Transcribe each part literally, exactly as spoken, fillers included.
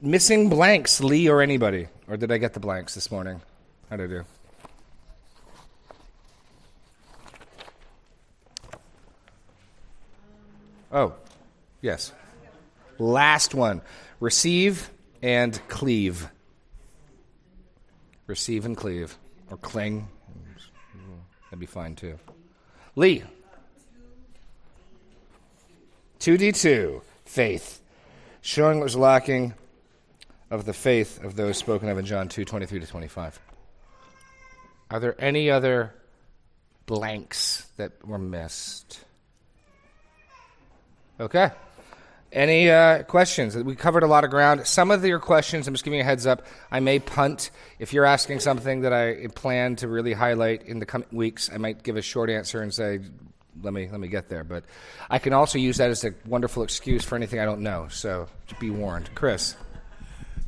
missing blanks, Lee or anybody? Or did I get the blanks this morning? How'd I do? Oh, yes. Last one. Receive and cleave. Receive and cleave. Or cling. That'd be fine, too. Lee. two D two. Faith. Showing what was lacking of the faith of those spoken of in John two, twenty-three to twenty-five. Are there any other blanks that were missed? Okay. Any uh, questions? We covered a lot of ground. Some of your questions, I'm just giving you a heads up, I may punt. If you're asking something that I plan to really highlight in the coming weeks, I might give a short answer and say, let me let me get there. But I can also use that as a wonderful excuse for anything I don't know. So be warned. Chris.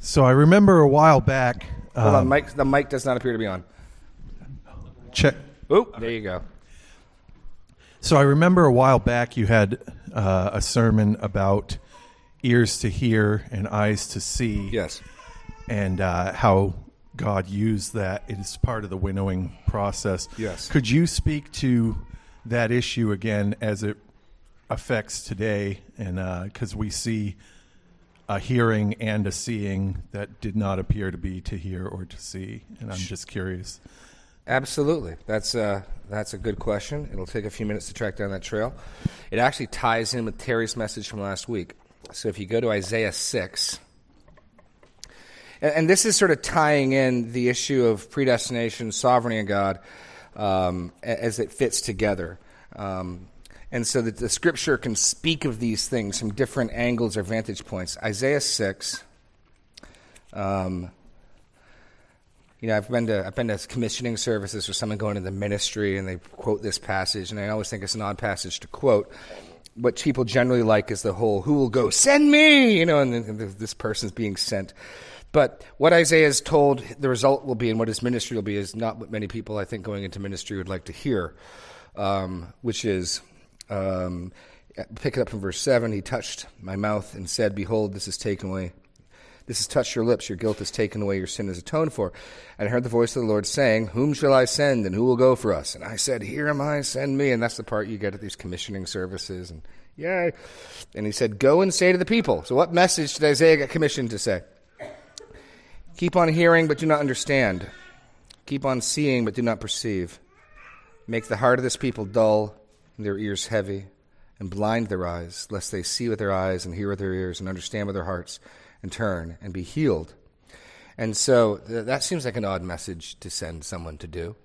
So I remember a while back. Um, Hold on, Mike, the mic does not appear to be on. Check. Oh, there you go. So I remember a while back you had uh, a sermon about ears to hear and eyes to see. Yes. And uh, how God used that as part of the winnowing process. Yes. Could you speak to that issue again as it affects today? And because uh, we see a hearing and a seeing that did not appear to be to hear or to see. And I'm just curious. Absolutely. That's a, that's a good question. It'll take a few minutes to track down that trail. It actually ties in with Terry's message from last week. So if you go to Isaiah six, and, and this is sort of tying in the issue of predestination, sovereignty of God, um, as it fits together. Um, and so that the Scripture can speak of these things from different angles or vantage points. Isaiah six, um You know, I've been to I've been to commissioning services for someone going to the ministry, and they quote this passage, and I always think it's an odd passage to quote. What people generally like is the whole "Who will go? Send me!" You know, and, and this person's being sent. But what Isaiah is told the result will be, and what his ministry will be, is not what many people I think going into ministry would like to hear, um, which is. Um, pick it up from verse seven. He touched my mouth and said, "Behold, this is taken away. This has touched your lips, your guilt is taken away, your sin is atoned for. And I heard the voice of the Lord saying, Whom shall I send, and who will go for us? And I said, Here am I, send me. And that's the part you get at these commissioning services. And yay. And he said, Go and say to the people. So what message did Isaiah get commissioned to say? Keep on hearing, but do not understand. Keep on seeing, but do not perceive. Make the heart of this people dull, and their ears heavy, and blind their eyes, lest they see with their eyes, and hear with their ears, and understand with their hearts, and turn and be healed. And so th- that seems like an odd message to send someone to do.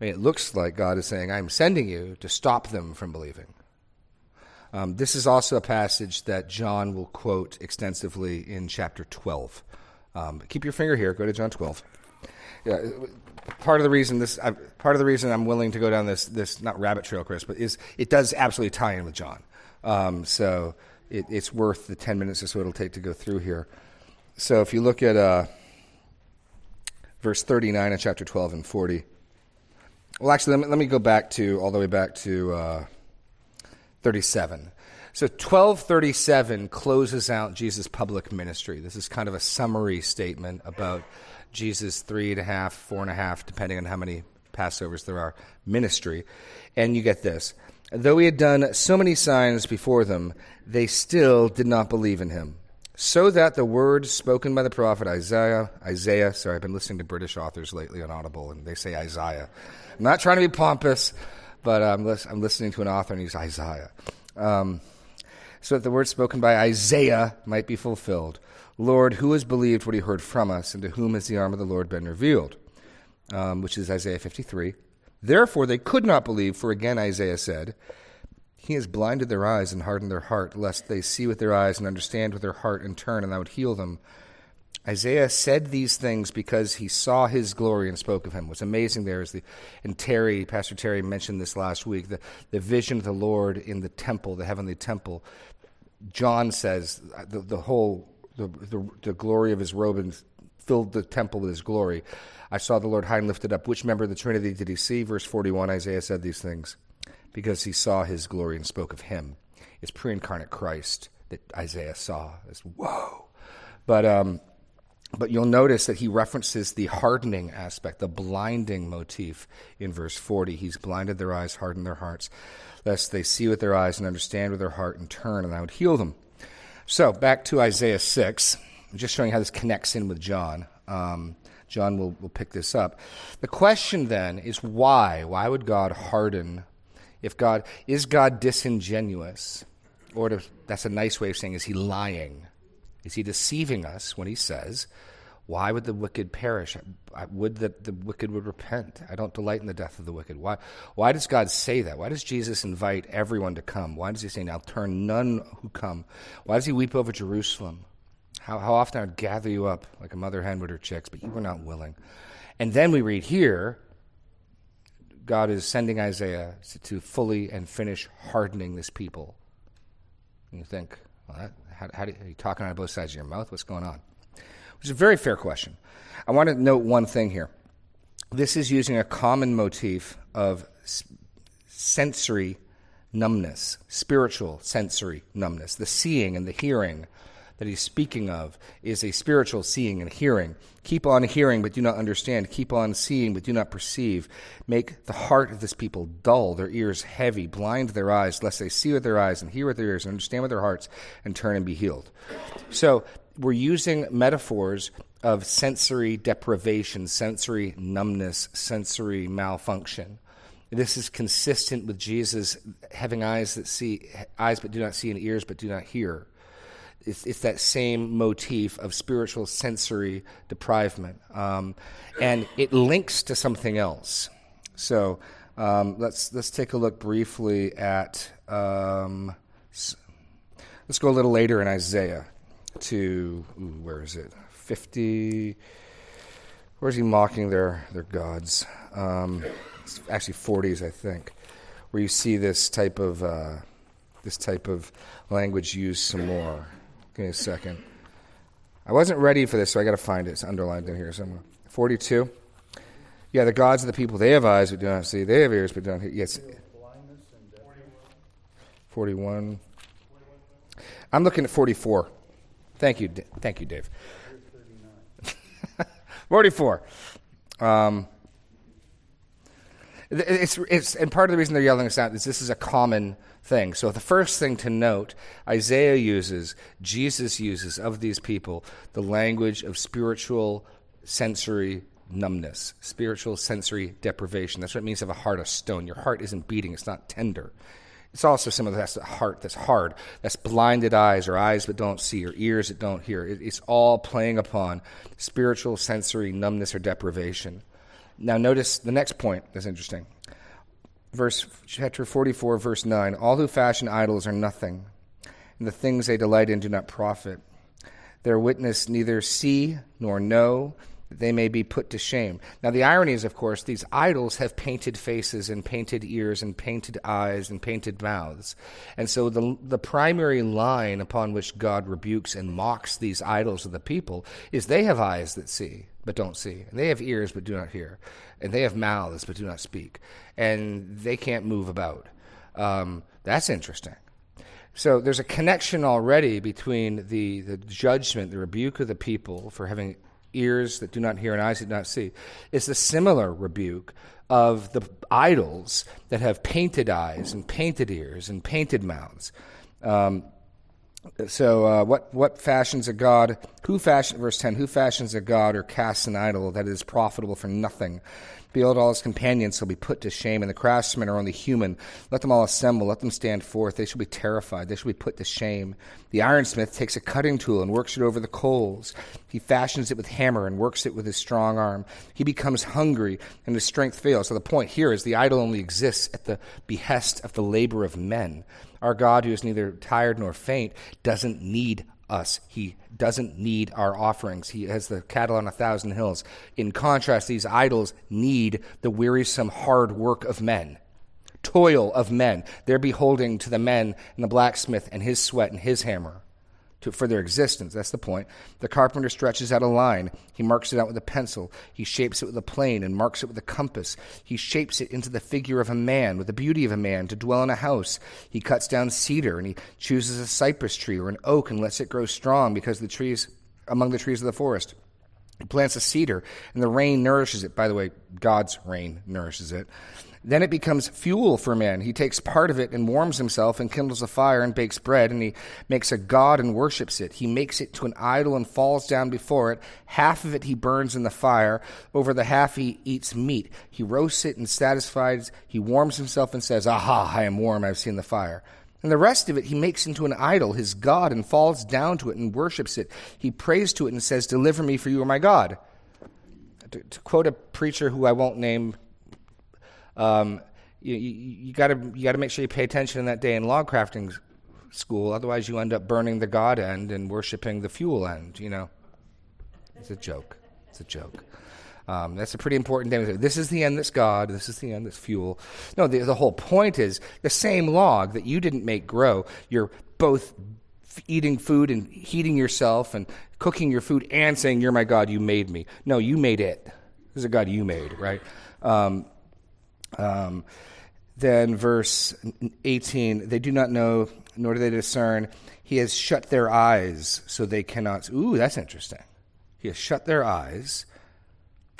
I mean, it looks like God is saying, I'm sending you to stop them from believing. Um, this is also a passage that John will quote extensively in chapter twelve. Um, keep your finger here. Go to John twelve. Yeah, part of the reason this, I, part of the reason I'm willing to go down this, this not rabbit trail, Chris, but is it does absolutely tie in with John. Um, so... It, it's worth the ten minutes or so it'll take to go through here. So if you look at uh, verse thirty-nine of chapter twelve and forty. Well, actually, let me, let me go back to, all the way back to uh, thirty-seven. So twelve thirty-seven closes out Jesus' public ministry. This is kind of a summary statement about Jesus' three and a half, four and a half, depending on how many Passovers there are, ministry. And you get this. Though he had done so many signs before them, they still did not believe in him. So that the words spoken by the prophet Isaiah, Isaiah, sorry, I've been listening to British authors lately on Audible, and they say Isaiah. I'm not trying to be pompous, but I'm, lis- I'm listening to an author, and he's Isaiah. Um, so that the words spoken by Isaiah might be fulfilled. Lord, who has believed what he heard from us, and to whom has the arm of the Lord been revealed? Um, which is Isaiah fifty-three. Therefore they could not believe, for again Isaiah said, He has blinded their eyes and hardened their heart, lest they see with their eyes and understand with their heart and turn, and I would heal them. Isaiah said these things because he saw his glory and spoke of him. What's amazing there is, the, and Terry, Pastor Terry mentioned this last week, the, the vision of the Lord in the temple, the heavenly temple. John says the, the whole, the, the, the glory of his robe and filled the temple with his glory. I saw the Lord high and lifted up. Which member of the Trinity did he see? Verse forty-one, Isaiah said these things because he saw his glory and spoke of him. It's pre-incarnate Christ that Isaiah saw. It's, whoa. But um, But you'll notice that he references the hardening aspect, the blinding motif in verse forty. He's blinded their eyes, hardened their hearts, lest they see with their eyes and understand with their heart and turn, and I would heal them. So back to Isaiah six, I'm just showing how this connects in with John. Um, John will, will pick this up. The question then is why? Why would God harden? If God, is God disingenuous? Or to, that's a nice way of saying, is he lying? Is he deceiving us when he says, why would the wicked perish? I, I would that the wicked would repent. I don't delight in the death of the wicked. Why Why does God say that? Why does Jesus invite everyone to come? Why does he say, now turn none who come? Why does he weep over Jerusalem? How, how often I would gather you up like a mother hen would her chicks, but you were not willing. And then we read here, God is sending Isaiah to fully and finish hardening this people. And you think, well, that, how, how do, are you talking out of both sides of your mouth? What's going on? Which is a very fair question. I want to note one thing here. This is using a common motif of sensory numbness, spiritual sensory numbness. The seeing and the hearing that he's speaking of is a spiritual seeing and hearing. Keep on hearing, but do not understand. Keep on seeing, but do not perceive. Make the heart of this people dull, their ears heavy, blind their eyes, lest they see with their eyes and hear with their ears and understand with their hearts and turn and be healed. So we're using metaphors of sensory deprivation, sensory numbness, sensory malfunction. This is consistent with Jesus having eyes that see, eyes but do not see, and ears but do not hear. It's, it's that same motif of spiritual sensory deprivement. Um, and it links to something else. So um, let's let's take a look briefly at, um, let's go a little later in Isaiah to, ooh, where is it? fifty, where's he mocking their, their gods? Um, it's actually forties, I think, where you see this type of, uh, this type of language used some more. Give me a second. I wasn't ready for this, so I got to find it. It's underlined in here somewhere. forty-two. Yeah, the gods of the people, they have eyes but do not see. They have ears but do not hear. Yes. forty-one. I'm looking at forty-four. Thank you. Thank you, Dave. forty-four. Um, it's, it's, and part of the reason they're yelling us out is this is a common thing. So the first thing to note, Isaiah uses, Jesus uses of these people the language of spiritual sensory numbness, spiritual sensory deprivation. That's what it means to have a heart of stone. Your heart isn't beating, it's not tender. It's also similar to that heart that's hard, that's blinded eyes, or eyes that don't see, or ears that don't hear. It, it's all playing upon spiritual sensory numbness or deprivation. Now notice the next point that's interesting. Verse chapter forty-four, verse nine, all who fashion idols are nothing, and the things they delight in do not profit. Their witness neither see nor know, that they may be put to shame. Now the irony is, of course, these idols have painted faces and painted ears and painted eyes and painted mouths. And so the the primary line upon which God rebukes and mocks these idols of the people is they have eyes that see but don't see, and they have ears but do not hear, and they have mouths but do not speak, and they can't move about. Um, that's interesting. So there's a connection already between the, the judgment, the rebuke of the people for having ears that do not hear and eyes that do not see. It's the similar rebuke of the idols that have painted eyes and painted ears and painted mouths. Um, So uh, what what fashions a god, who fashion, verse ten, who fashions a god or casts an idol that is profitable for nothing? Behold, all his companions shall be put to shame, and the craftsmen are only human. Let them all assemble, let them stand forth. They shall be terrified, they shall be put to shame. The ironsmith takes a cutting tool and works it over the coals. He fashions it with hammer and works it with his strong arm. He becomes hungry, and his strength fails. So the point here is the idol only exists at the behest of the labor of men. Our God, who is neither tired nor faint, doesn't need us. He doesn't need our offerings. He has the cattle on a thousand hills. In contrast, these idols need the wearisome hard work of men, toil of men. They're beholding to the men and the blacksmith and his sweat and his hammer to, for their existence. That's the point. The carpenter stretches out a line. He marks it out with a pencil. He shapes it with a plane and marks it with a compass. He shapes it into the figure of a man, with the beauty of a man, to dwell in a house. He cuts down cedar, and he chooses a cypress tree or an oak and lets it grow strong because the trees among the trees of the forest. He plants a cedar, and the rain nourishes it. By the way, God's rain nourishes it. Then it becomes fuel for men. He takes part of it and warms himself and kindles a fire and bakes bread, and he makes a god and worships it. He makes it to an idol and falls down before it. Half of it he burns in the fire. Over the half he eats meat. He roasts it and satisfies. He warms himself and says, "Aha, I am warm, I have seen the fire." And the rest of it he makes into an idol, his god, and falls down to it and worships it. He prays to it and says, "Deliver me, for you are my God." To, to quote a preacher who I won't name, um, you, you, you gotta you gotta make sure you pay attention in that day in log crafting school, otherwise you end up burning the god end and worshiping the fuel end. You know, it's a joke. It's a joke. Um, that's a pretty important demonstration. This is the end that's God. This is the end that's fuel. No, the, the whole point is the same log that you didn't make grow. You're both f- eating food and heating yourself and cooking your food and saying, "You're my God, you made me." No, you made it. This is a God you made, right? Um, um, then verse eighteen, they do not know, nor do they discern. He has shut their eyes so they cannot. Ooh, that's interesting. He has shut their eyes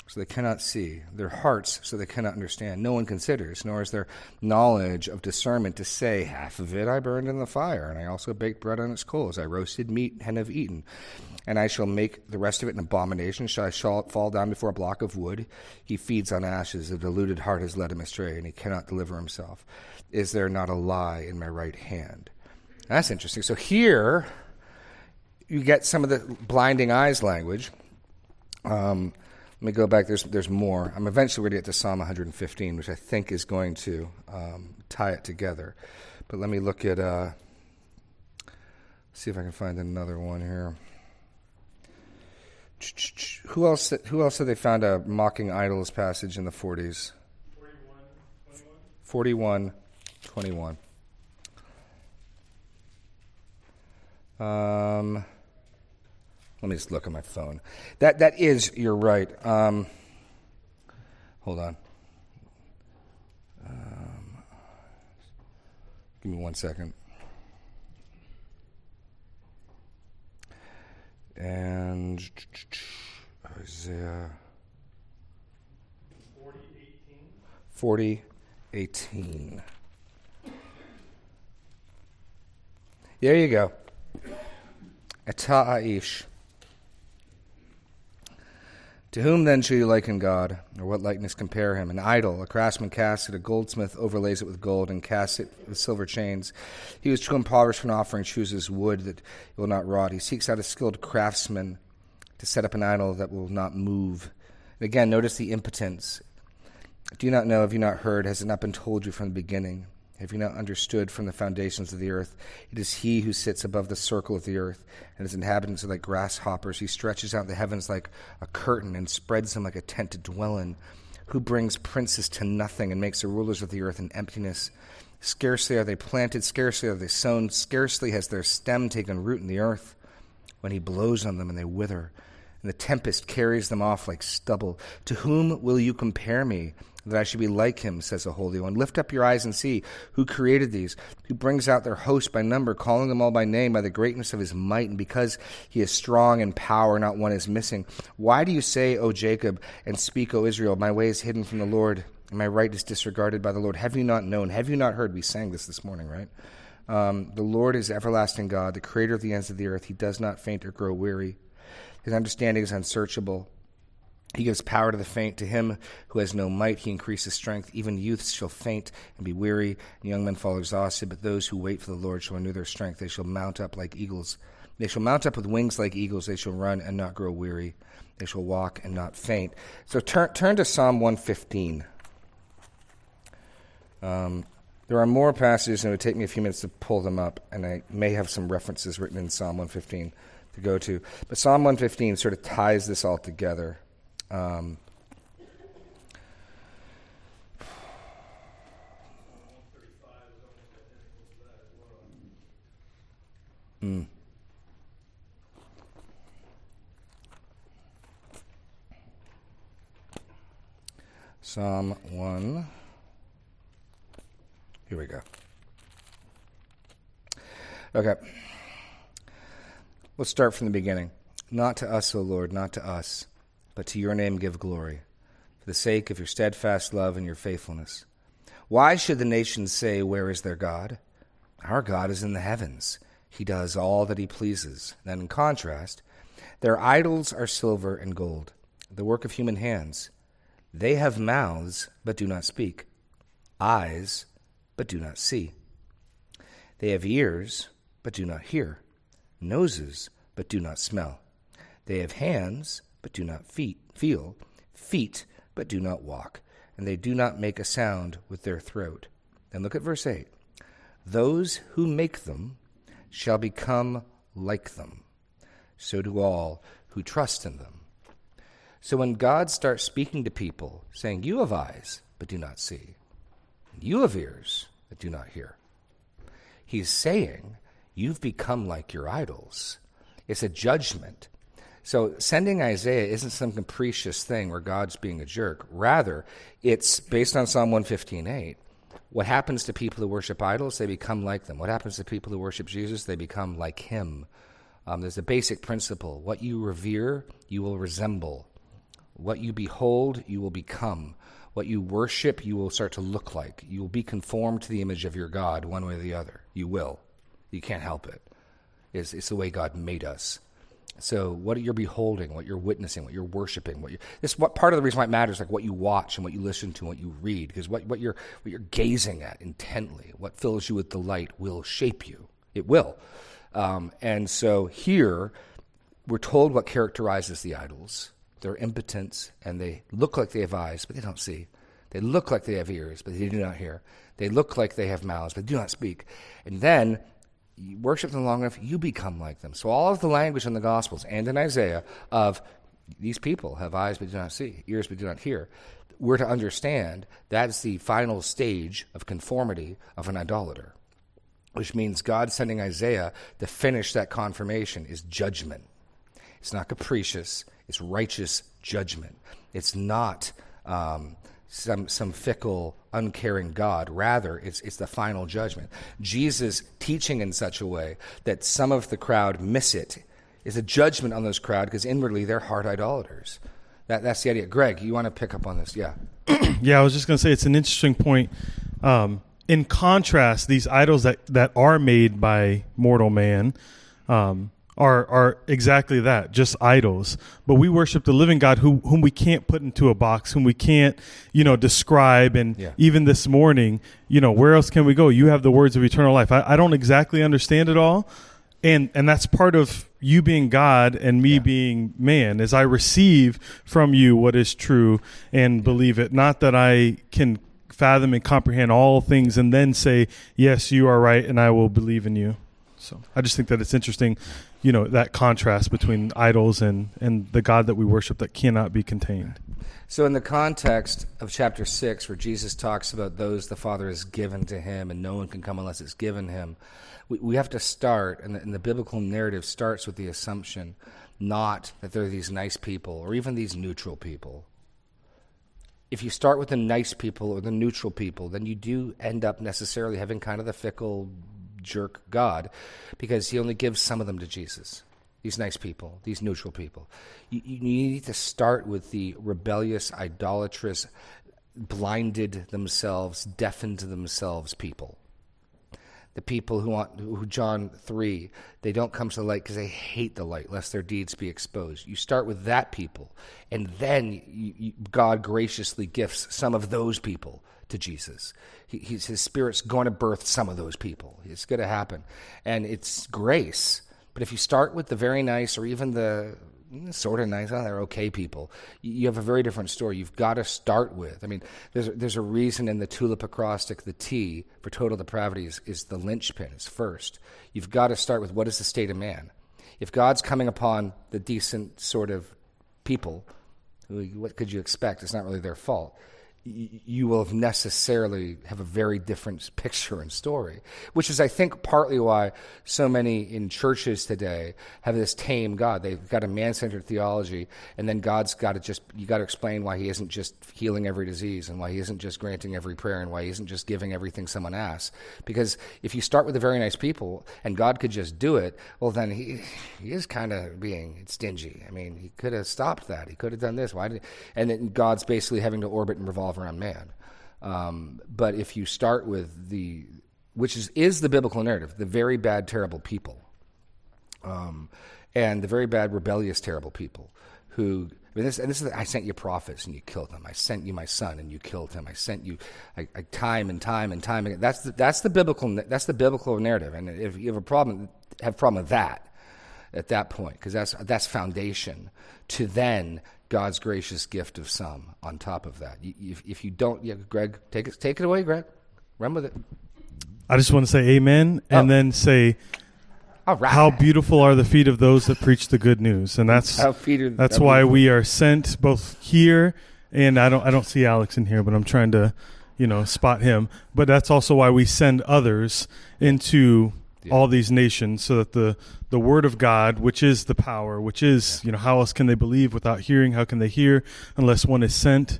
so they cannot see, their hearts so they cannot understand. No one considers, nor is there knowledge of discernment to say, "Half of it I burned in the fire, and I also baked bread on its coals. I roasted meat and have eaten, and I shall make the rest of it an abomination. Shall I shall it fall down before a block of wood? He feeds on ashes. A deluded heart has led him astray, and he cannot deliver himself. Is there not a lie in my right hand?" That's interesting. So here you get some of the blinding eyes language. Um... Let me go back. There's there's more. I'm eventually going to get to Psalm one fifteen, which I think is going to um, tie it together. But let me look at, uh, see if I can find another one here. Who else Who else have they found a mocking idols passage in the forties? forty-one, twenty-one. Um... Let me just look at my phone. That that is, you're right. Um, hold on. Um, give me one second. And Isaiah forty eighteen. There you go. Ata'aish. To whom then shall you liken God, or what likeness compare him? An idol, a craftsman casts it, a goldsmith overlays it with gold, and casts it with silver chains. He who is too impoverished for an offering chooses wood that will not rot. He seeks out a skilled craftsman to set up an idol that will not move. And again, notice the impotence. Do you not know? Have you not heard? Has it not been told you from the beginning? Have you not understood from the foundations of the earth? It is he who sits above the circle of the earth, and his inhabitants are like grasshoppers. He stretches out the heavens like a curtain and spreads them like a tent to dwell in. Who brings princes to nothing and makes the rulers of the earth an emptiness? Scarcely are they planted, scarcely are they sown, scarcely has their stem taken root in the earth. When he blows on them and they wither, and the tempest carries them off like stubble. To whom will you compare me, that I should be like him, says the Holy One? Lift up your eyes and see who created these, who brings out their host by number, calling them all by name, by the greatness of his might, and because he is strong in power, not one is missing. Why do you say, O Jacob, and speak, O Israel, my way is hidden from the Lord, and my right is disregarded by the Lord? Have you not known? Have you not heard? We sang this this morning, right? Um, the Lord is everlasting God, the creator of the ends of the earth. He does not faint or grow weary. His understanding is unsearchable. He gives power to the faint. To him who has no might, he increases strength. Even youths shall faint and be weary, and young men fall exhausted. But those who wait for the Lord shall renew their strength. They shall mount up like eagles. They shall mount up with wings like eagles. They shall run and not grow weary. They shall walk and not faint. So turn turn to Psalm one fifteen. Um, there are more passages, and it would take me a few minutes to pull them up, and I may have some references written in Psalm one fifteen to go to. But Psalm one fifteen sort of ties this all together. Um, mm. Psalm one. Here we go. Okay. Let's start from the beginning. Not to us, O Lord, not to us, but to your name give glory, for the sake of your steadfast love and your faithfulness. Why should the nations say, where is their God? Our God is in the heavens. He does all that he pleases. Then in contrast, their idols are silver and gold, the work of human hands. They have mouths, but do not speak, eyes, but do not see. They have ears, but do not hear, noses, but do not smell. They have hands, but do not feet, feel, feet, but do not walk, and they do not make a sound with their throat. And look at verse eight. Those who make them shall become like them, so do all who trust in them. So when God starts speaking to people, saying, you have eyes, but do not see, you have ears, but do not hear, he's saying, you've become like your idols. It's a judgment. So sending Isaiah isn't some capricious thing where God's being a jerk. Rather, it's based on Psalm one fifteen eight. What happens to people who worship idols? They become like them. What happens to people who worship Jesus? They become like him. Um, there's a basic principle. What you revere, you will resemble. What you behold, you will become. What you worship, you will start to look like. You will be conformed to the image of your God one way or the other. You will. You can't help it. It's, it's the way God made us. So what you're beholding, what you're witnessing, what you're worshiping, what you're, this what part of the reason why it matters, like what you watch and what you listen to and what you read, because what, what you're what you're gazing at intently, what fills you with delight will shape you. It will. Um, and so here we're told what characterizes the idols. They're impotence, and they look like they have eyes, but they don't see. They look like they have ears, but they do not hear. They look like they have mouths, but do not speak. And then you worship them long enough, you become like them. So all of the language in the Gospels and in Isaiah of these people have eyes but do not see, ears but do not hear, we're to understand that's the final stage of conformity of an idolater, which means God sending Isaiah to finish that confirmation is judgment. It's not capricious. It's righteous judgment. It's not um, some some fickle, uncaring God. Rather, it's it's the final judgment. Jesus teaching in such a way that some of the crowd miss it is a judgment on those crowd because inwardly they're hard idolaters. That that's the idea. Greg, you want to pick up on this? Yeah. Yeah, I was just going to say it's an interesting point. Um, in contrast, these idols that, that are made by mortal man um, Are, are exactly that, just idols. But we worship the living God who, whom we can't put into a box, whom we can't, you know, describe. And yeah. Even this morning, you know, where else can we go? You have the words of eternal life. I, I don't exactly understand it all. And and that's part of you being God and me yeah. being man, is I receive from you what is true and believe it. Not that I can fathom and comprehend all things and then say, yes, you are right, and I will believe in you. So I just think that it's interesting, you know, that contrast between idols and, and the God that we worship that cannot be contained. So in the context of chapter six, where Jesus talks about those the Father has given to him and no one can come unless it's given him, we, we have to start, and the, and the biblical narrative starts with the assumption not that there are these nice people or even these neutral people. If you start with the nice people or the neutral people, then you do end up necessarily having kind of the fickle jerk God, because he only gives some of them to Jesus, these nice people, these neutral people. You, you need to start with the rebellious, idolatrous, blinded themselves, deafened themselves people. The people who want, who John three, they don't come to the light because they hate the light, lest their deeds be exposed. You start with that people, and then you, you, God graciously gifts some of those people to Jesus. He, he's, his Spirit's going to birth some of those people. It's going to happen. And it's grace. But if you start with the very nice or even the sort of nice, oh, they're okay people, you have a very different story. You've got to start with. I mean, there's, there's a reason in the TULIP acrostic, the T for total depravity is, is the linchpin, is first. You've got to start with what is the state of man. If God's coming upon the decent sort of people, what could you expect? It's not really their fault. you will have necessarily have a very different picture and story, which is, I think, partly why so many in churches today have this tame God. They've got a man-centered theology, and then God's got to just, you got to explain why he isn't just healing every disease, and why he isn't just granting every prayer, and why he isn't just giving everything someone asks. Because if you start with a very nice people, and God could just do it, well, then he, he is kind of being stingy. I mean, he could have stopped that. He could have done this. Why did? And then God's basically having to orbit and revolve around man. Um, but if you start with the, which is, is the biblical narrative, the very bad, terrible people, um, and the very bad, rebellious, terrible people who, I mean, this, and this is, I sent you prophets and you killed them. I sent you my son and you killed him. I sent you I, I, time and time and time again. That's the, that's the biblical, that's the biblical narrative. And if you have a problem, have a problem with that at that point, because that's, that's foundation to then God's gracious gift of some on top of that. If, if you don't, yeah, Greg, take it, take it away, Greg. Run with it. I just want to say amen and oh. then say, all right. How beautiful are the feet of those that preach the good news. And that's how feet are, that's how why beautiful. We are sent both here, and I don't I don't see Alex in here, but I'm trying to, you know, spot him. But that's also why we send others into yeah. all these nations, so that the, the word of God, which is the power, which is, yeah. you know, how else can they believe without hearing? How can they hear unless one is sent?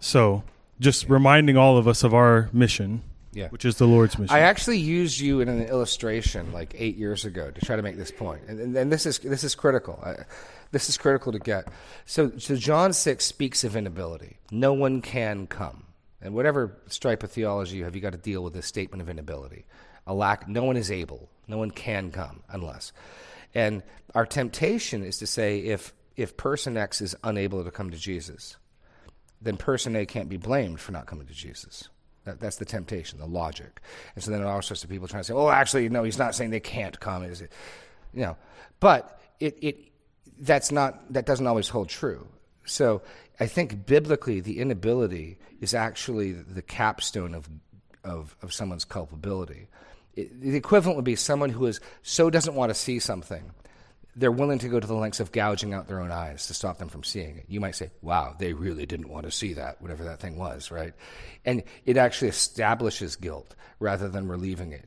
So just yeah. reminding all of us of our mission, yeah. which is the Lord's mission. I actually used you in an illustration like eight years ago to try to make this point. And, and, and this is this is critical. I, this is critical to get. So, so John six speaks of inability. No one can come. And whatever stripe of theology you have, you got to deal with this statement of inability. A lack, no one is able, no one can come unless. And our temptation is to say, if if person X is unable to come to Jesus, then person A can't be blamed for not coming to Jesus. That, that's the temptation, the logic. And so then all sorts of people trying to say, oh, actually, no, he's not saying they can't come. Is it? You know, but it it that's not that doesn't always hold true. So I think biblically, the inability is actually the capstone of of of someone's culpability. The equivalent would be someone who is so doesn't want to see something, they're willing to go to the lengths of gouging out their own eyes to stop them from seeing it. You might say, wow, they really didn't want to see that, whatever that thing was, right? And it actually establishes guilt rather than relieving it.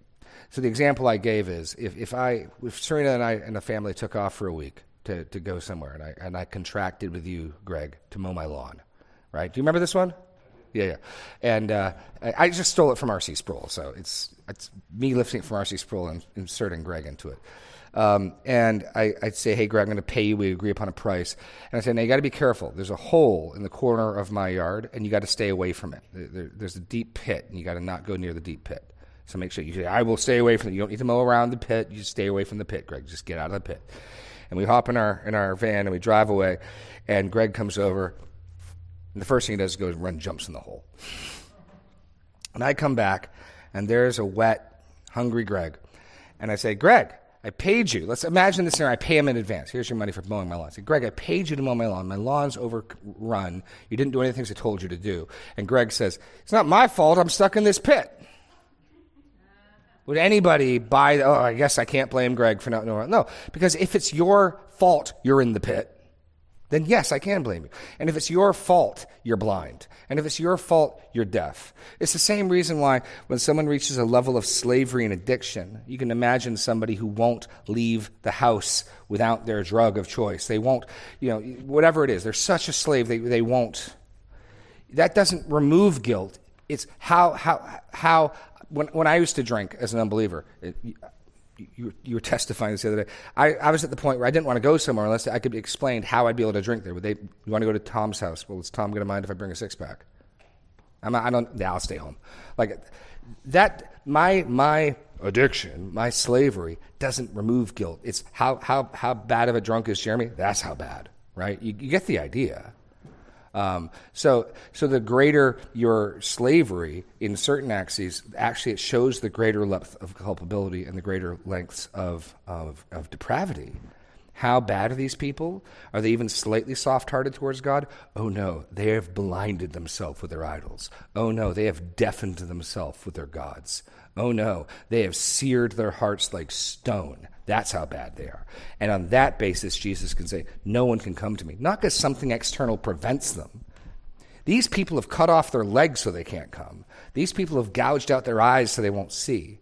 So the example I gave is, if, if I, if Serena and I and the family took off for a week to, to go somewhere, and I, and I contracted with you, Greg, to mow my lawn, right? Do you remember this one? Yeah, yeah. And uh, I just stole it from R C Sproul, so it's it's me lifting it from R C Sproul and inserting Greg into it. Um, and I, I'd say, hey, Greg, I'm going to pay you. We agree upon a price. And I said, now you got to be careful. There's a hole in the corner of my yard, and you got to stay away from it. There, there's a deep pit, and you got to not go near the deep pit. So make sure you say, I will stay away from it. You don't need to mow around the pit. You just stay away from the pit, Greg. Just get out of the pit. And we hop in our in our van, and we drive away, and Greg comes over. And the first thing he does is go and run jumps in the hole. And I come back, and there's a wet, hungry Greg. And I say, Greg, I paid you. Let's imagine this scenario. I pay him in advance. Here's your money for mowing my lawn. I say, Greg, I paid you to mow my lawn. My lawn's overrun. You didn't do anything as I told you to do. And Greg says, it's not my fault. I'm stuck in this pit. Would anybody buy, oh, I guess I can't blame Greg for not knowing. No, because if it's your fault you're in the pit, then yes, I can blame you. And if it's your fault, you're blind. And if it's your fault, you're deaf. It's the same reason why when someone reaches a level of slavery and addiction, you can imagine somebody who won't leave the house without their drug of choice. They won't, you know, whatever it is. They're such a slave, they, they won't. That doesn't remove guilt. It's how, how, how, when, when I used to drink as an unbeliever, it, You, you were testifying this the other day. I, I was at the point where I didn't want to go somewhere unless I could explain how I'd be able to drink there. Would they? You want to go to Tom's house? Well, is Tom going to mind if I bring a six pack? I'm. I don't. Nah, I'll stay home. Like that. My my addiction, my slavery doesn't remove guilt. It's how how how bad of a drunk is Jeremy? That's how bad, right? You, you get the idea. Um, so, so the greater your slavery in certain axes, actually, it shows the greater length of culpability and the greater lengths of of, of depravity. How bad are these people? Are they even slightly soft-hearted towards God? Oh no, they have blinded themselves with their idols. Oh no, they have deafened themselves with their gods. Oh no, they have seared their hearts like stone. That's how bad they are. And on that basis, Jesus can say, no one can come to me. Not because something external prevents them. These people have cut off their legs so they can't come. These people have gouged out their eyes so they won't see.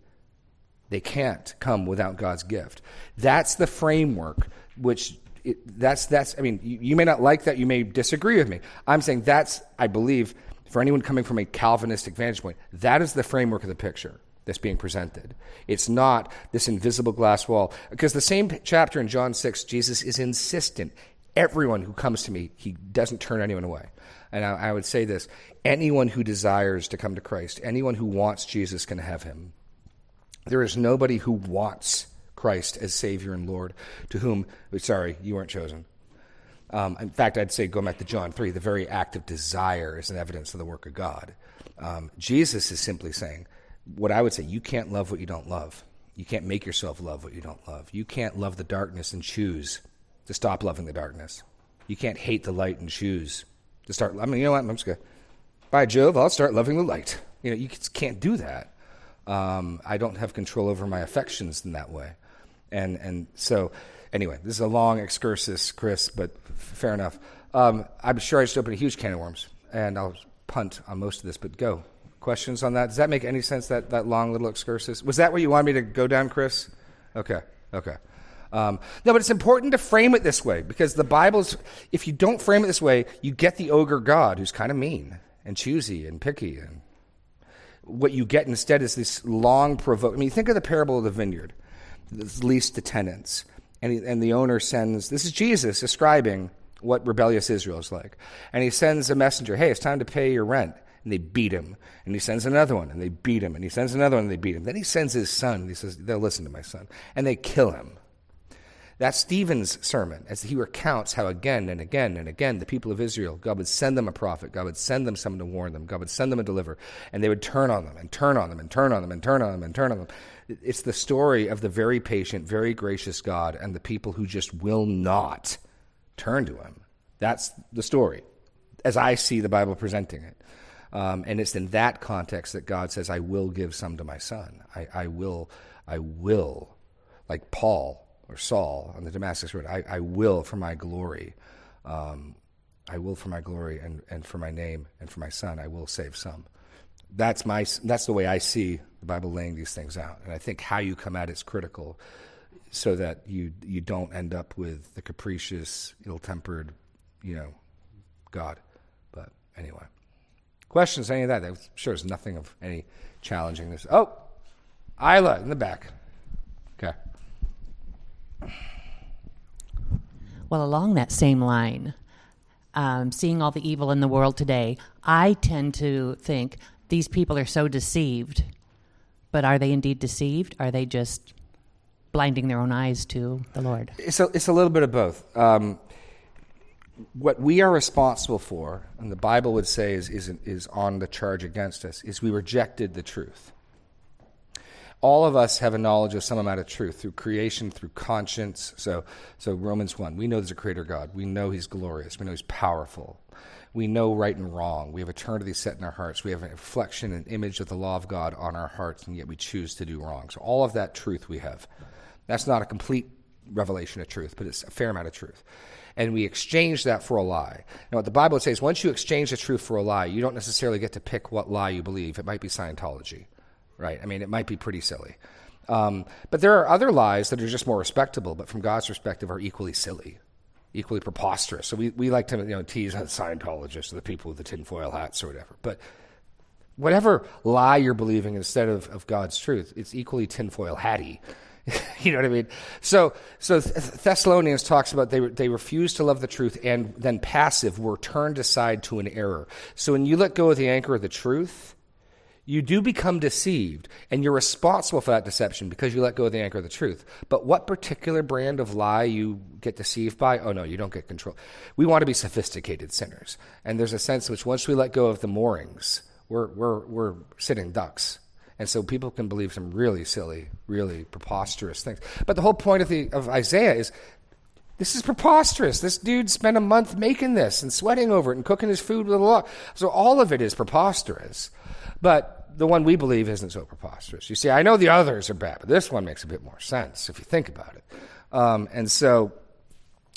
They can't come without God's gift. That's the framework, which it, that's, that's, I mean, you, you may not like that. You may disagree with me. I'm saying that's, I believe, for anyone coming from a Calvinistic vantage point, that is the framework of the picture that's being presented. It's not this invisible glass wall. Because the same chapter in John six, Jesus is insistent. Everyone who comes to me, he doesn't turn anyone away. And I, I would say this, anyone who desires to come to Christ, anyone who wants Jesus can have him. There is nobody who wants Christ as Savior and Lord to whom, sorry, you weren't chosen. Um, in fact, I'd say, going back to John three, the very act of desire is an evidence of the work of God. Um, Jesus is simply saying, what I would say, you can't love what you don't love. You can't make yourself love what you don't love. You can't love the darkness and choose to stop loving the darkness. You can't hate the light and choose to start. I mean, you know what? I'm just going to, by Jove, I'll start loving the light. You know, you can't do that. Um, I don't have control over my affections in that way. And and so, anyway, this is a long excursus, Chris, but f- fair enough. Um, I'm sure I just opened a huge can of worms, and I'll punt on most of this, but go. Questions on that? Does that make any sense, that, that long little excursus? Was that what you wanted me to go down, Chris? Okay, okay. Um, no, but it's important to frame it this way, because the Bible's, if you don't frame it this way, you get the ogre God who's kind of mean and choosy and picky. And what you get instead is this long provoke. I mean, think of the parable of the vineyard, leased to tenants. And, he, and the owner sends, this is Jesus describing what rebellious Israel is like. And he sends a messenger, hey, it's time to pay your rent. And they beat him. And he sends another one, and they beat him. And he sends another one, and they beat him. Then he sends his son, and he says, they'll listen to my son. And they kill him. That's Stephen's sermon, as he recounts how again and again and again the people of Israel, God would send them a prophet, God would send them someone to warn them, God would send them a deliverer, and they would turn on them and turn on them and turn on them and turn on them and turn on them. It's the story of the very patient, very gracious God and the people who just will not turn to him. That's the story, as I see the Bible presenting it. Um, and it's in that context that God says, I will give some to my son. I, I will, I will, like Paul, or Saul on the Damascus Road, I, I will for my glory. Um, I will for my glory and, and for my name and for my son, I will save some. That's my. That's the way I see the Bible laying these things out. And I think how you come at it's critical so that you you don't end up with the capricious, ill-tempered, you know, God. But anyway. Questions, any of that? I'm sure there's nothing of any challenging this. Oh, Isla in the back. Okay. Well, along that same line, um, seeing all the evil in the world today, I tend to think these people are so deceived. But are they indeed deceived? Are they just blinding their own eyes to the Lord? It's a, it's a little bit of both. Um, what we are responsible for, and the Bible would say is, is, is on the charge against us, is we rejected the truth. All of us have a knowledge of some amount of truth through creation, through conscience. So so Romans one, we know there's a creator God. We know he's glorious. We know he's powerful. We know right and wrong. We have eternity set in our hearts. We have a reflection and image of the law of God on our hearts, and yet we choose to do wrong. So all of that truth we have. That's not a complete revelation of truth, but it's a fair amount of truth. And we exchange that for a lie. Now, what the Bible says, once you exchange the truth for a lie, you don't necessarily get to pick what lie you believe. It might be Scientology. Right. I mean, it might be pretty silly. Um, but there are other lies that are just more respectable, but from God's perspective are equally silly, equally preposterous. So we, we like to, you know, tease out Scientologists or the people with the tinfoil hats or whatever. But whatever lie you're believing instead of, of God's truth, it's equally tinfoil hatty. You know what I mean? So so Thessalonians talks about they they refused to love the truth and then passive were turned aside to an error. So when you let go of the anchor of the truth, you do become deceived, and you're responsible for that deception because you let go of the anchor of the truth. But what particular brand of lie you get deceived by, oh, no, you don't get control. We want to be sophisticated sinners, and there's a sense in which once we let go of the moorings, we're, we're, we're sitting ducks. And so people can believe some really silly, really preposterous things. But the whole point of, the, of Isaiah is, this is preposterous. This dude spent a month making this and sweating over it and cooking his food with a lot. So all of it is preposterous. But the one we believe isn't so preposterous. You see, I know the others are bad, but this one makes a bit more sense if you think about it. Um, and so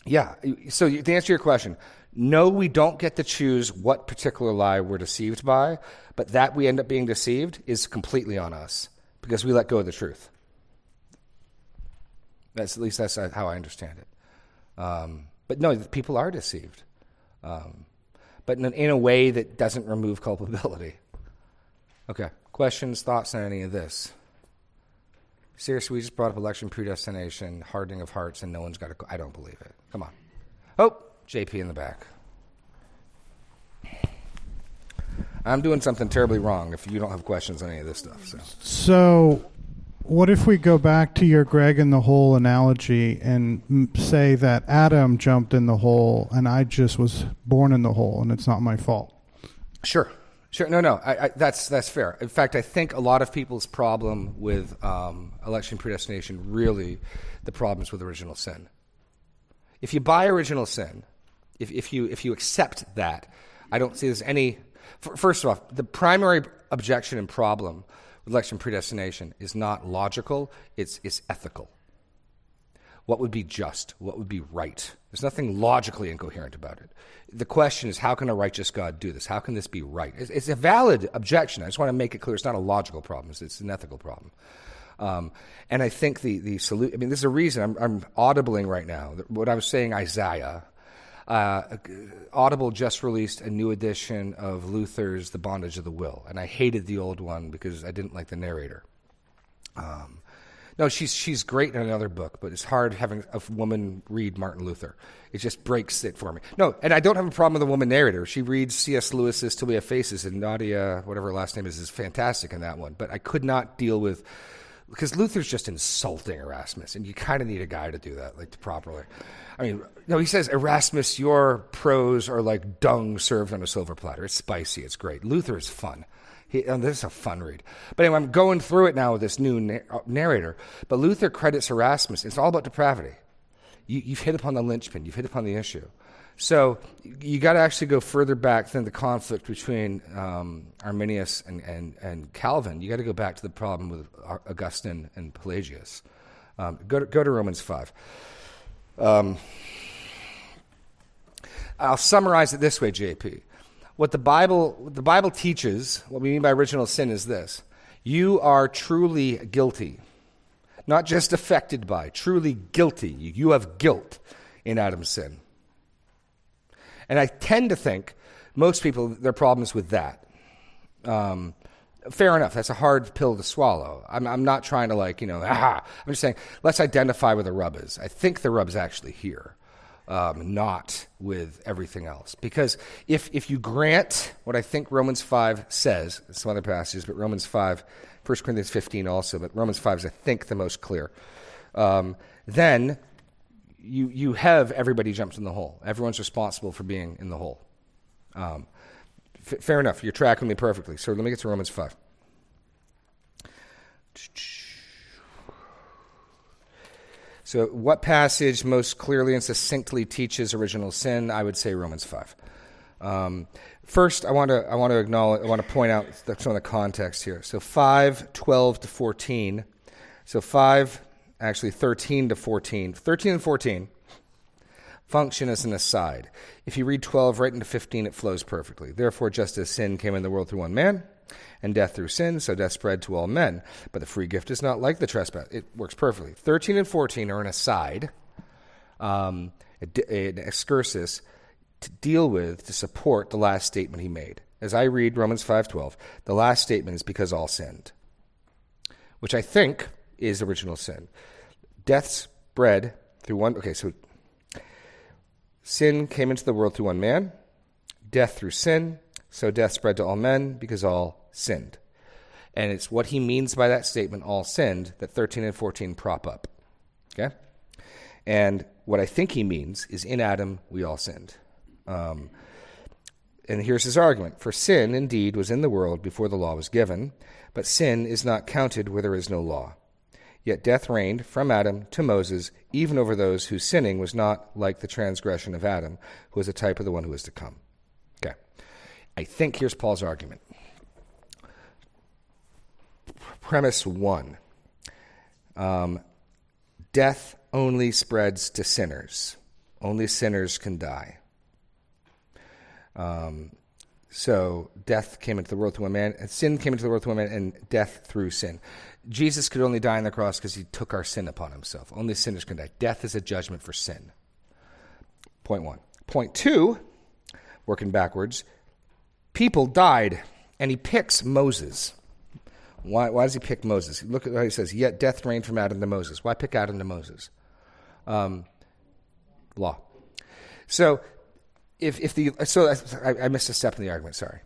Yeah, so to answer your question, no, we don't get to choose what particular lie we're deceived by, but that we end up being deceived is completely on us because we let go of the truth. That's at least that's how I understand it. Um, but no, people are deceived, um, but in, in a way that doesn't remove culpability. Okay, questions, thoughts on any of this? Seriously, we just brought up election predestination, hardening of hearts, and no one's got to... I don't believe it. Come on. Oh, J P in the back. I'm doing something terribly wrong if you don't have questions on any of this stuff. So, so what if we go back to your Greg in the hole analogy and say that Adam jumped in the hole and I just was born in the hole and it's not my fault? Sure. Sure. No, no, I, I, that's that's fair. In fact, I think a lot of people's problem with um, election predestination, really the problem is with original sin. If you buy original sin, if, if you if you accept that, I don't see there's any... F- first of all, the primary objection and problem with election predestination is not logical, it's it's ethical. What would be just? What would be right? There's nothing logically incoherent about it. The question is, how can a righteous God do this? How can this be right? It's, it's a valid objection. I just want to make it clear. It's not a logical problem. It's, it's an ethical problem. Um, and I think the the solution, I mean, there's a reason I'm, I'm audibling right now. What I was saying, Isaiah, uh, Audible just released a new edition of Luther's The Bondage of the Will. And I hated the old one because I didn't like the narrator. Um No, she's she's great in another book, but it's hard having a woman read Martin Luther. It just breaks it for me. No, and I don't have a problem with a woman narrator. She reads C S Lewis's Till We Have Faces, and Nadia, whatever her last name is, is fantastic in that one. But I could not deal with, because Luther's just insulting Erasmus, and you kind of need a guy to do that, like, to properly. I mean, no, he says, Erasmus, your prose are like dung served on a silver platter. It's spicy. It's great. Luther is fun. He, and this is a fun read. But anyway, I'm going through it now with this new na- narrator. But Luther credits Erasmus. It's all about depravity. You, you've hit upon the linchpin. You've hit upon the issue. So you got to actually go further back than the conflict between um, Arminius and, and, and Calvin. You got to go back to the problem with Augustine and Pelagius. Um, go, to, go to Romans five. Um, I'll summarize it this way, J P. What the Bible what the Bible teaches, what we mean by original sin is this. You are truly guilty, not just affected by, truly guilty. You have guilt in Adam's sin. And I tend to think most people, their problem is with that. Um, fair enough. That's a hard pill to swallow. I'm, I'm not trying to like, you know, ah. I'm just saying, let's identify where the rub is. I think the rub's actually here. Um, not with everything else. Because if if you grant what I think Romans five says, some other passages, but Romans five, First Corinthians fifteen also, but Romans five is, I think, the most clear, um, then you you have everybody jumps in the hole. Everyone's responsible for being in the hole. Um, f- fair enough. You're tracking me perfectly. So let me get to Romans five. So what passage most clearly and succinctly teaches original sin? I would say Romans five. Um, first, I want to I want to acknowledge I want to point out the, some of the context here. So five, twelve to fourteen. So five, actually thirteen to fourteen. thirteen and fourteen function as an aside. If you read twelve right into fifteen, it flows perfectly. Therefore, just as sin came in the world through one man, and death through sin, so death spread to all men. But the free gift is not like the trespass. It works perfectly. thirteen and fourteen are an aside, um, an excursus to deal with, to support the last statement he made. As I read Romans five twelve, the last statement is because all sinned, which I think is original sin. Death spread through one... Okay, so sin came into the world through one man, death through sin, so death spread to all men because all sinned. And it's what he means by that statement, all sinned, that thirteen and fourteen prop up. Okay? And what I think he means is in Adam we all sinned. Um, and here's his argument. For sin indeed was in the world before the law was given, but sin is not counted where there is no law. Yet death reigned from Adam to Moses, even over those whose sinning was not like the transgression of Adam, who was a type of the one who is to come. Okay. I think here's Paul's argument. Premise one. Um, death only spreads to sinners. Only sinners can die. Um, so death came into the world through a man, and sin came into the world through a man, and death through sin. Jesus could only die on the cross because he took our sin upon himself. Only sinners can die. Death is a judgment for sin. Point one. Point two, working backwards, people died, and he picks Moses. Why, why does he pick Moses? Look at how he says, yet death reigned from Adam to Moses. Why pick Adam to Moses? Um, law. So if if the so I, I missed a step in the argument. Sorry.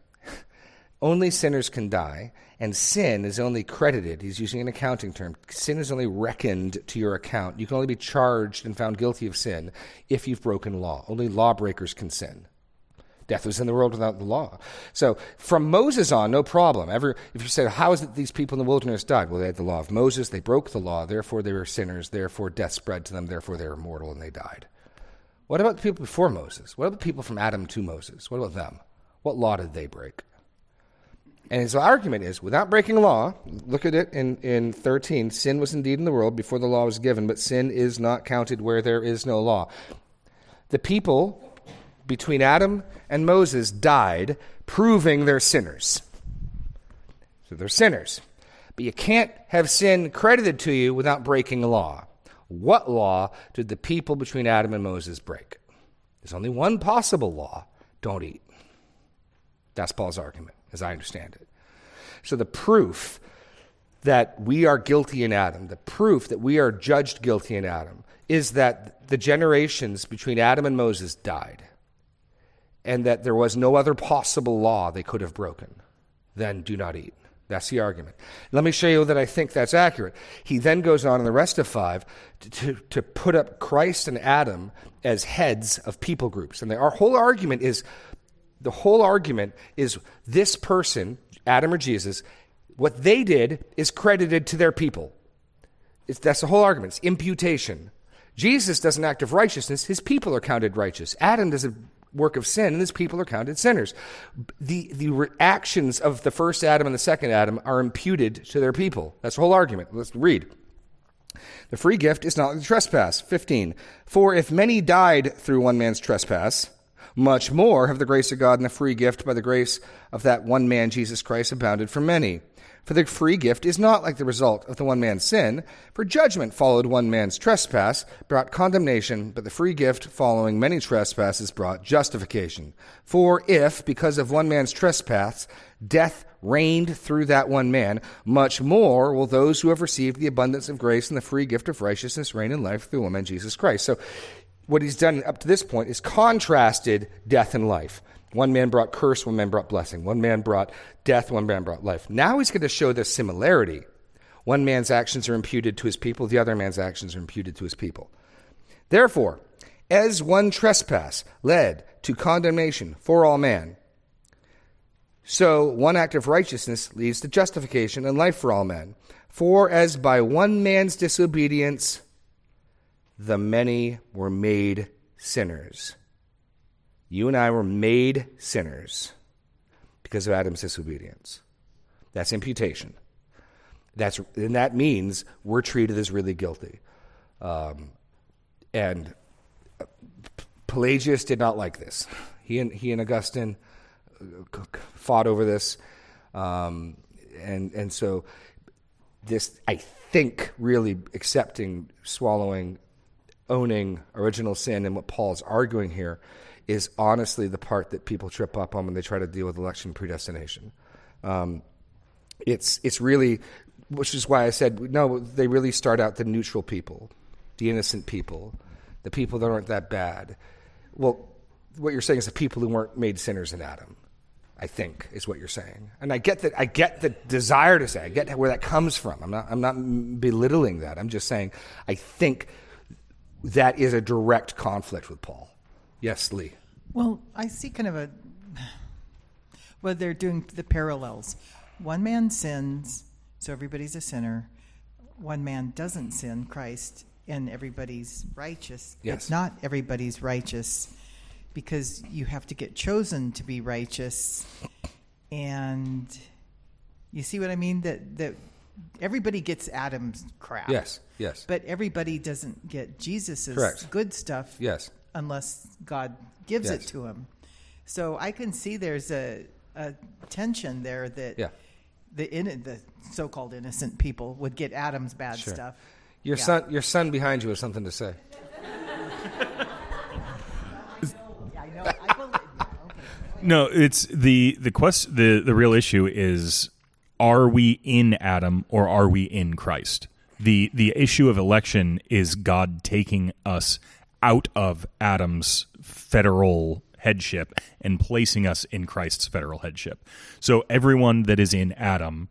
Only sinners can die, and sin is only credited. He's using an accounting term. Sin is only reckoned to your account. You can only be charged and found guilty of sin if you've broken law. Only lawbreakers can sin. Death was in the world without the law. So from Moses on, no problem. Ever, if you said, how is it these people in the wilderness died? Well, they had the law of Moses. They broke the law. Therefore, they were sinners. Therefore, death spread to them. Therefore, they were mortal, and they died. What about the people before Moses? What about the people from Adam to Moses? What about them? What law did they break? And his argument is, without breaking law, look at it in, in thirteen, sin was indeed in the world before the law was given, but sin is not counted where there is no law. The people between Adam and Moses died, proving they're sinners. So they're sinners. But you can't have sin credited to you without breaking law. What law did the people between Adam and Moses break? There's only one possible law. Don't eat. That's Paul's argument, as I understand it. So the proof that we are guilty in Adam, the proof that we are judged guilty in Adam, is that the generations between Adam and Moses died, and that there was no other possible law they could have broken than do not eat. That's the argument. Let me show you that I think that's accurate. He then goes on in the rest of five to, to, to put up Christ and Adam as heads of people groups. And the, our whole argument is, the whole argument is this person, Adam or Jesus, what they did is credited to their people. It's, that's the whole argument. It's imputation. Jesus does an act of righteousness. His people are counted righteous. Adam does a work of sin, and his people are counted sinners. The the actions of the first Adam and the second Adam are imputed to their people. That's the whole argument. Let's read. The free gift is not the trespass. fifteen. For if many died through one man's trespass, much more have the grace of God and the free gift by the grace of that one man, Jesus Christ, abounded for many. For the free gift is not like the result of the one man's sin, for judgment followed one man's trespass, brought condemnation, but the free gift following many trespasses brought justification. For if, because of one man's trespass, death reigned through that one man, much more will those who have received the abundance of grace and the free gift of righteousness reign in life through one man, Jesus Christ. So what he's done up to this point is contrasted death and life. One man brought curse, one man brought blessing. One man brought death, one man brought life. Now he's going to show the similarity. One man's actions are imputed to his people, the other man's actions are imputed to his people. Therefore, as one trespass led to condemnation for all man, so one act of righteousness leads to justification and life for all men. For as by one man's disobedience, the many were made sinners. You and I were made sinners because of Adam's disobedience. That's imputation. That's and that means we're treated as really guilty. Um, and Pelagius did not like this. He and he and Augustine fought over this, um, and and so this, I think, really accepting, swallowing, owning original sin, and what Paul's arguing here is honestly the part that people trip up on when they try to deal with election predestination. Um, it's it's really, which is why I said, no, they really start out the neutral people, the innocent people, the people that aren't that bad. Well, what you're saying is the people who weren't made sinners in Adam, I think, is what you're saying. And I get that. I get the desire to say. I get where that comes from. I'm not. I'm not belittling that. I'm just saying I think that is a direct conflict with Paul. Yes, Lee. Well, I see kind of a, well, they're doing the parallels. One man sins, so everybody's a sinner. One man doesn't sin, Christ, and everybody's righteous. Yes. It's not everybody's righteous because you have to get chosen to be righteous. And you see what I mean? That that everybody gets Adam's crap. Yes, yes. But everybody doesn't get Jesus's Correct. Good stuff. Yes. unless God gives yes. it to him. So I can see there's a, a tension there that yeah. the in, the so-called innocent people would get Adam's bad sure. stuff. Your yeah. son, your son behind you has something to say. No, it's the the quest. the The real issue is: are we in Adam or are we in Christ? the The issue of election is God taking us out of Adam's federal headship and placing us in Christ's federal headship. So everyone that is in Adam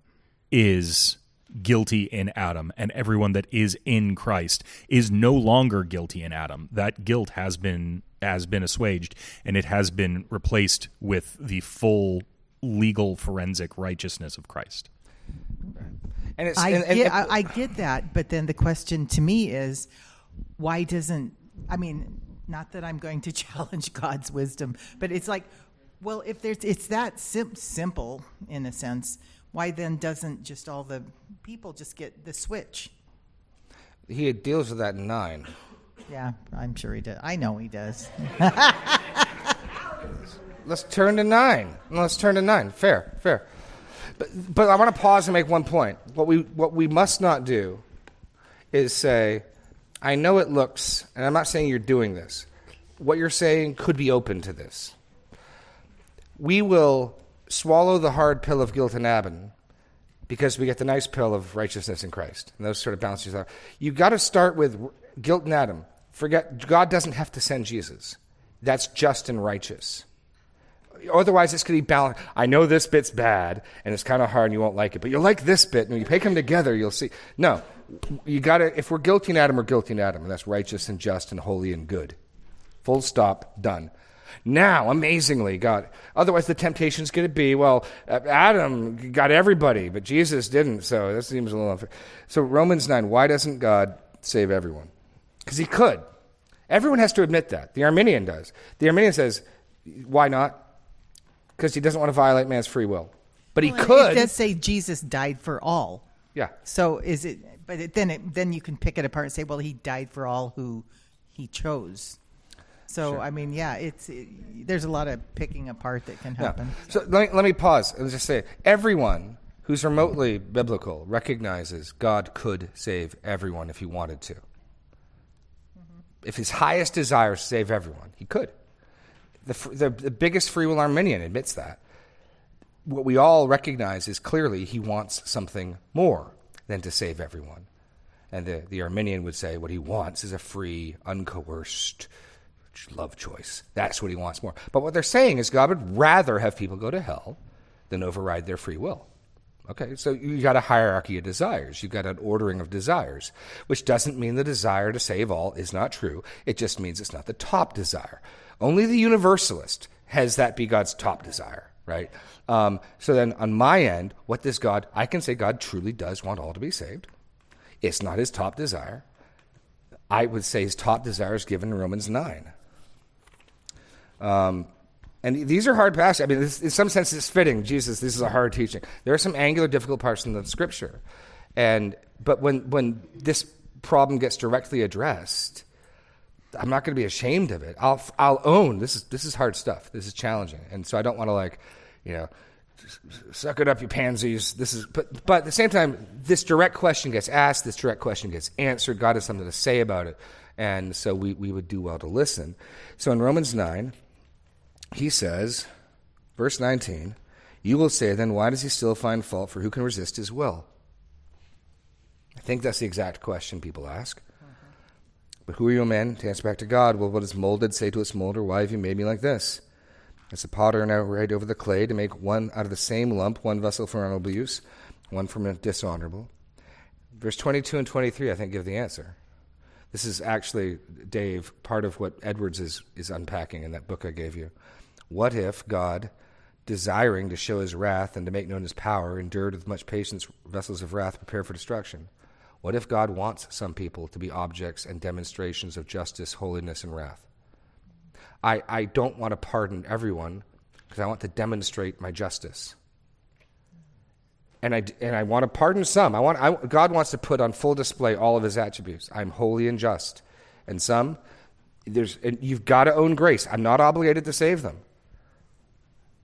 is guilty in Adam, and everyone that is in Christ is no longer guilty in Adam. That guilt has been has been assuaged, and it has been replaced with the full legal forensic righteousness of Christ. And it's, I, and, and, get, I, I get that, but then the question to me is, why doesn't, I mean, not that I'm going to challenge God's wisdom, but it's like, well, if there's, it's that sim- simple in a sense, why then doesn't just all the people just get the switch? He deals with that in nine. Yeah, I'm sure he does. I know he does. Let's turn to nine. Let's turn to nine. Fair, fair. But, but I want to pause and make one point. What we what we must not do is say, I know it looks, and I'm not saying you're doing this. What you're saying could be open to this. We will swallow the hard pill of guilt in Adam because we get the nice pill of righteousness in Christ. And those sort of balance each other. You've got to start with guilt in Adam. Forget, God doesn't have to send Jesus. That's just and righteous. Otherwise, it's going to be balanced. I know this bit's bad, and it's kind of hard, and you won't like it. But you'll like this bit, and when you pick them together, you'll see. No, you got to. If we're guilty in Adam, we're guilty in Adam, and that's righteous and just and holy and good. Full stop. Done. Now, amazingly, God. Otherwise, the temptation's going to be, well, Adam got everybody, but Jesus didn't. So that seems a little unfair. So Romans nine. Why doesn't God save everyone? Because he could. Everyone has to admit that. The Arminian does. The Arminian says, why not? Because he doesn't want to violate man's free will. But well, he could. It does say Jesus died for all. Yeah. So is it, but it, then it, then you can pick it apart and say, well, he died for all who he chose. So, sure. I mean, yeah, it's it, there's a lot of picking apart that can happen. Yeah. So let me, let me pause and just say, everyone who's remotely biblical recognizes God could save everyone if he wanted to. Mm-hmm. If his highest desire is to save everyone, he could. The, the the biggest free will Arminian admits that. What we all recognize is clearly he wants something more than to save everyone. And the, the Arminian would say what he wants is a free, uncoerced love choice. That's what he wants more. But what they're saying is God would rather have people go to hell than override their free will. Okay, so you've got a hierarchy of desires. You've got an ordering of desires, which doesn't mean the desire to save all is not true. It just means it's not the top desire. Only the universalist has that be God's top desire, right? Um, so then on my end, what does God, I can say God truly does want all to be saved. It's not his top desire. I would say his top desire is given in Romans nine. Um, and these are hard passages. I mean, this, in some sense, it's fitting. Jesus, this is a hard teaching. There are some angular, difficult parts in the scripture. and But when when this problem gets directly addressed, I'm not going to be ashamed of it. I'll I'll own this is this is hard stuff. This is challenging, and so I don't want to like, you know, suck it up, you pansies. This is, but but at the same time, this direct question gets asked. This direct question gets answered. God has something to say about it, and so we we would do well to listen. So in Romans nine, he says, verse nineteen, you will say, then why does he still find fault? For who can resist his will? I think that's the exact question people ask. But who are you, men, to answer back to God? Will what is molded say to its molder, why have you made me like this? As the potter now right over the clay to make one out of the same lump, one vessel for honorable use, one for dishonorable. Verse twenty-two and twenty-three, I think, give the answer. This is actually, Dave, part of what Edwards is, is unpacking in that book I gave you. What if God, desiring to show his wrath and to make known his power, endured with much patience vessels of wrath prepared for destruction? What if God wants some people to be objects and demonstrations of justice, holiness, and wrath? I, I don't want to pardon everyone because I want to demonstrate my justice. And I, and I want to pardon some. I want I, God wants to put on full display all of his attributes. I'm holy and just. And some, there's, and you've got to own grace. I'm not obligated to save them.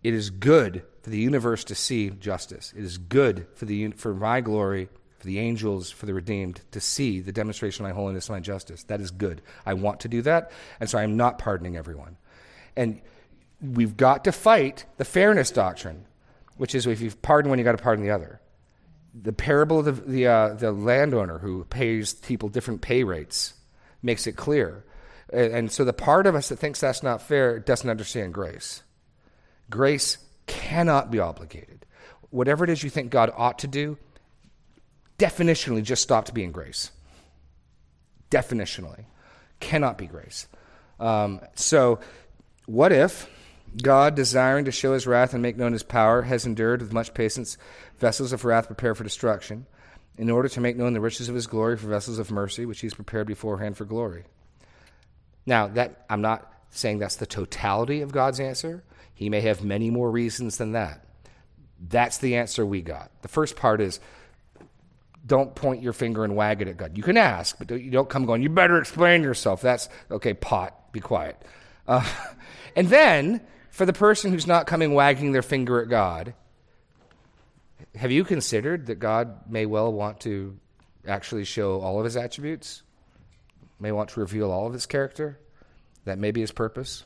It is good for the universe to see justice. It is good for the for my glory, for the angels, for the redeemed to see the demonstration of my holiness and my justice. That is good. I want to do that, and so I am not pardoning everyone. And we've got to fight the fairness doctrine, which is if you pardon one, you got to pardon the other. The parable of the the, uh, the landowner who pays people different pay rates makes it clear. And, and so the part of us that thinks that's not fair doesn't understand grace. Grace cannot be obligated. Whatever it is you think God ought to do, definitionally just stopped being grace. Definitionally. Cannot be grace. Um, so what if God, desiring to show his wrath and make known his power, has endured with much patience vessels of wrath prepared for destruction, in order to make known the riches of his glory for vessels of mercy, which he has prepared beforehand for glory. Now, that I'm not saying that's the totality of God's answer. He may have many more reasons than that. That's the answer we got. The first part is, don't point your finger and wag it at God. You can ask, but don't, you don't come going, you better explain yourself. That's, okay, pot, be quiet. Uh, and then, for the person who's not coming wagging their finger at God, have you considered that God may well want to actually show all of his attributes? May want to reveal all of his character? That may be his purpose.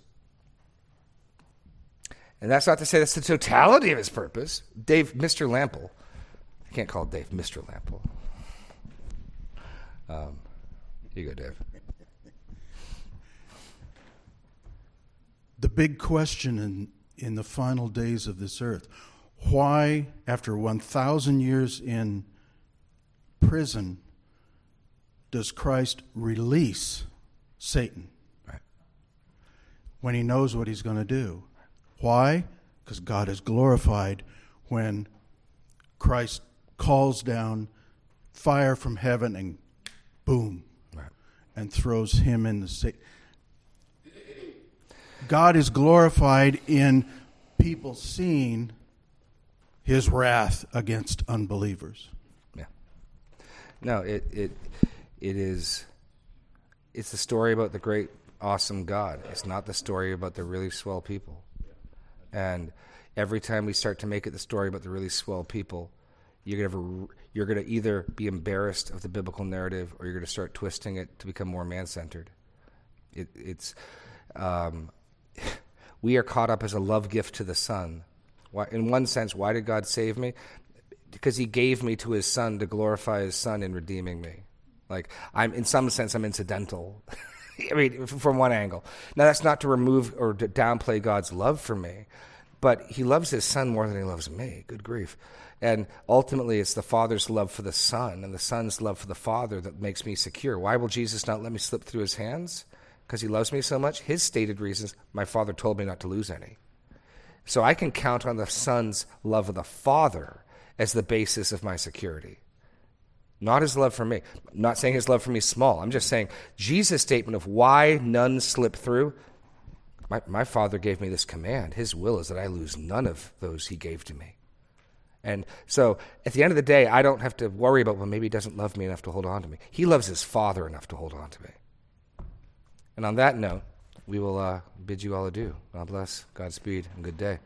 And that's not to say that's the totality of his purpose. Dave, Mister Lampel. I can't call Dave Mister Lampel. Um, you go, Dave. The big question in, in the final days of this earth, why, after one thousand years in prison, does Christ release Satan right. when he knows what he's going to do? Why? Because God is glorified when Christ calls down fire from heaven and boom, right. and throws him in the Satan. God is glorified in people seeing his wrath against unbelievers. Yeah. No, it it it is it's the story about the great, awesome God. It's not the story about the really swell people. And every time we start to make it the story about the really swell people, you're gonna have a, you're gonna either be embarrassed of the biblical narrative or you're gonna start twisting it to become more man-centered. It it's um we are caught up as a love gift to the Son. Why, in one sense, why did God save me? Because he gave me to his Son to glorify his Son in redeeming me. Like, I'm, in some sense, I'm incidental. I mean, from one angle. Now, that's not to remove or to downplay God's love for me, but he loves his Son more than he loves me. Good grief. And ultimately, it's the Father's love for the Son and the Son's love for the Father that makes me secure. Why will Jesus not let me slip through his hands? Because he loves me so much, his stated reasons, my Father told me not to lose any. So I can count on the Son's love of the Father as the basis of my security. Not his love for me. I'm not saying his love for me is small. I'm just saying Jesus' statement of why none slip through. My, my Father gave me this command. His will is that I lose none of those he gave to me. And so at the end of the day, I don't have to worry about, well, maybe he doesn't love me enough to hold on to me. He loves his Father enough to hold on to me. And on that note, we will uh, bid you all adieu. God bless, Godspeed, and good day.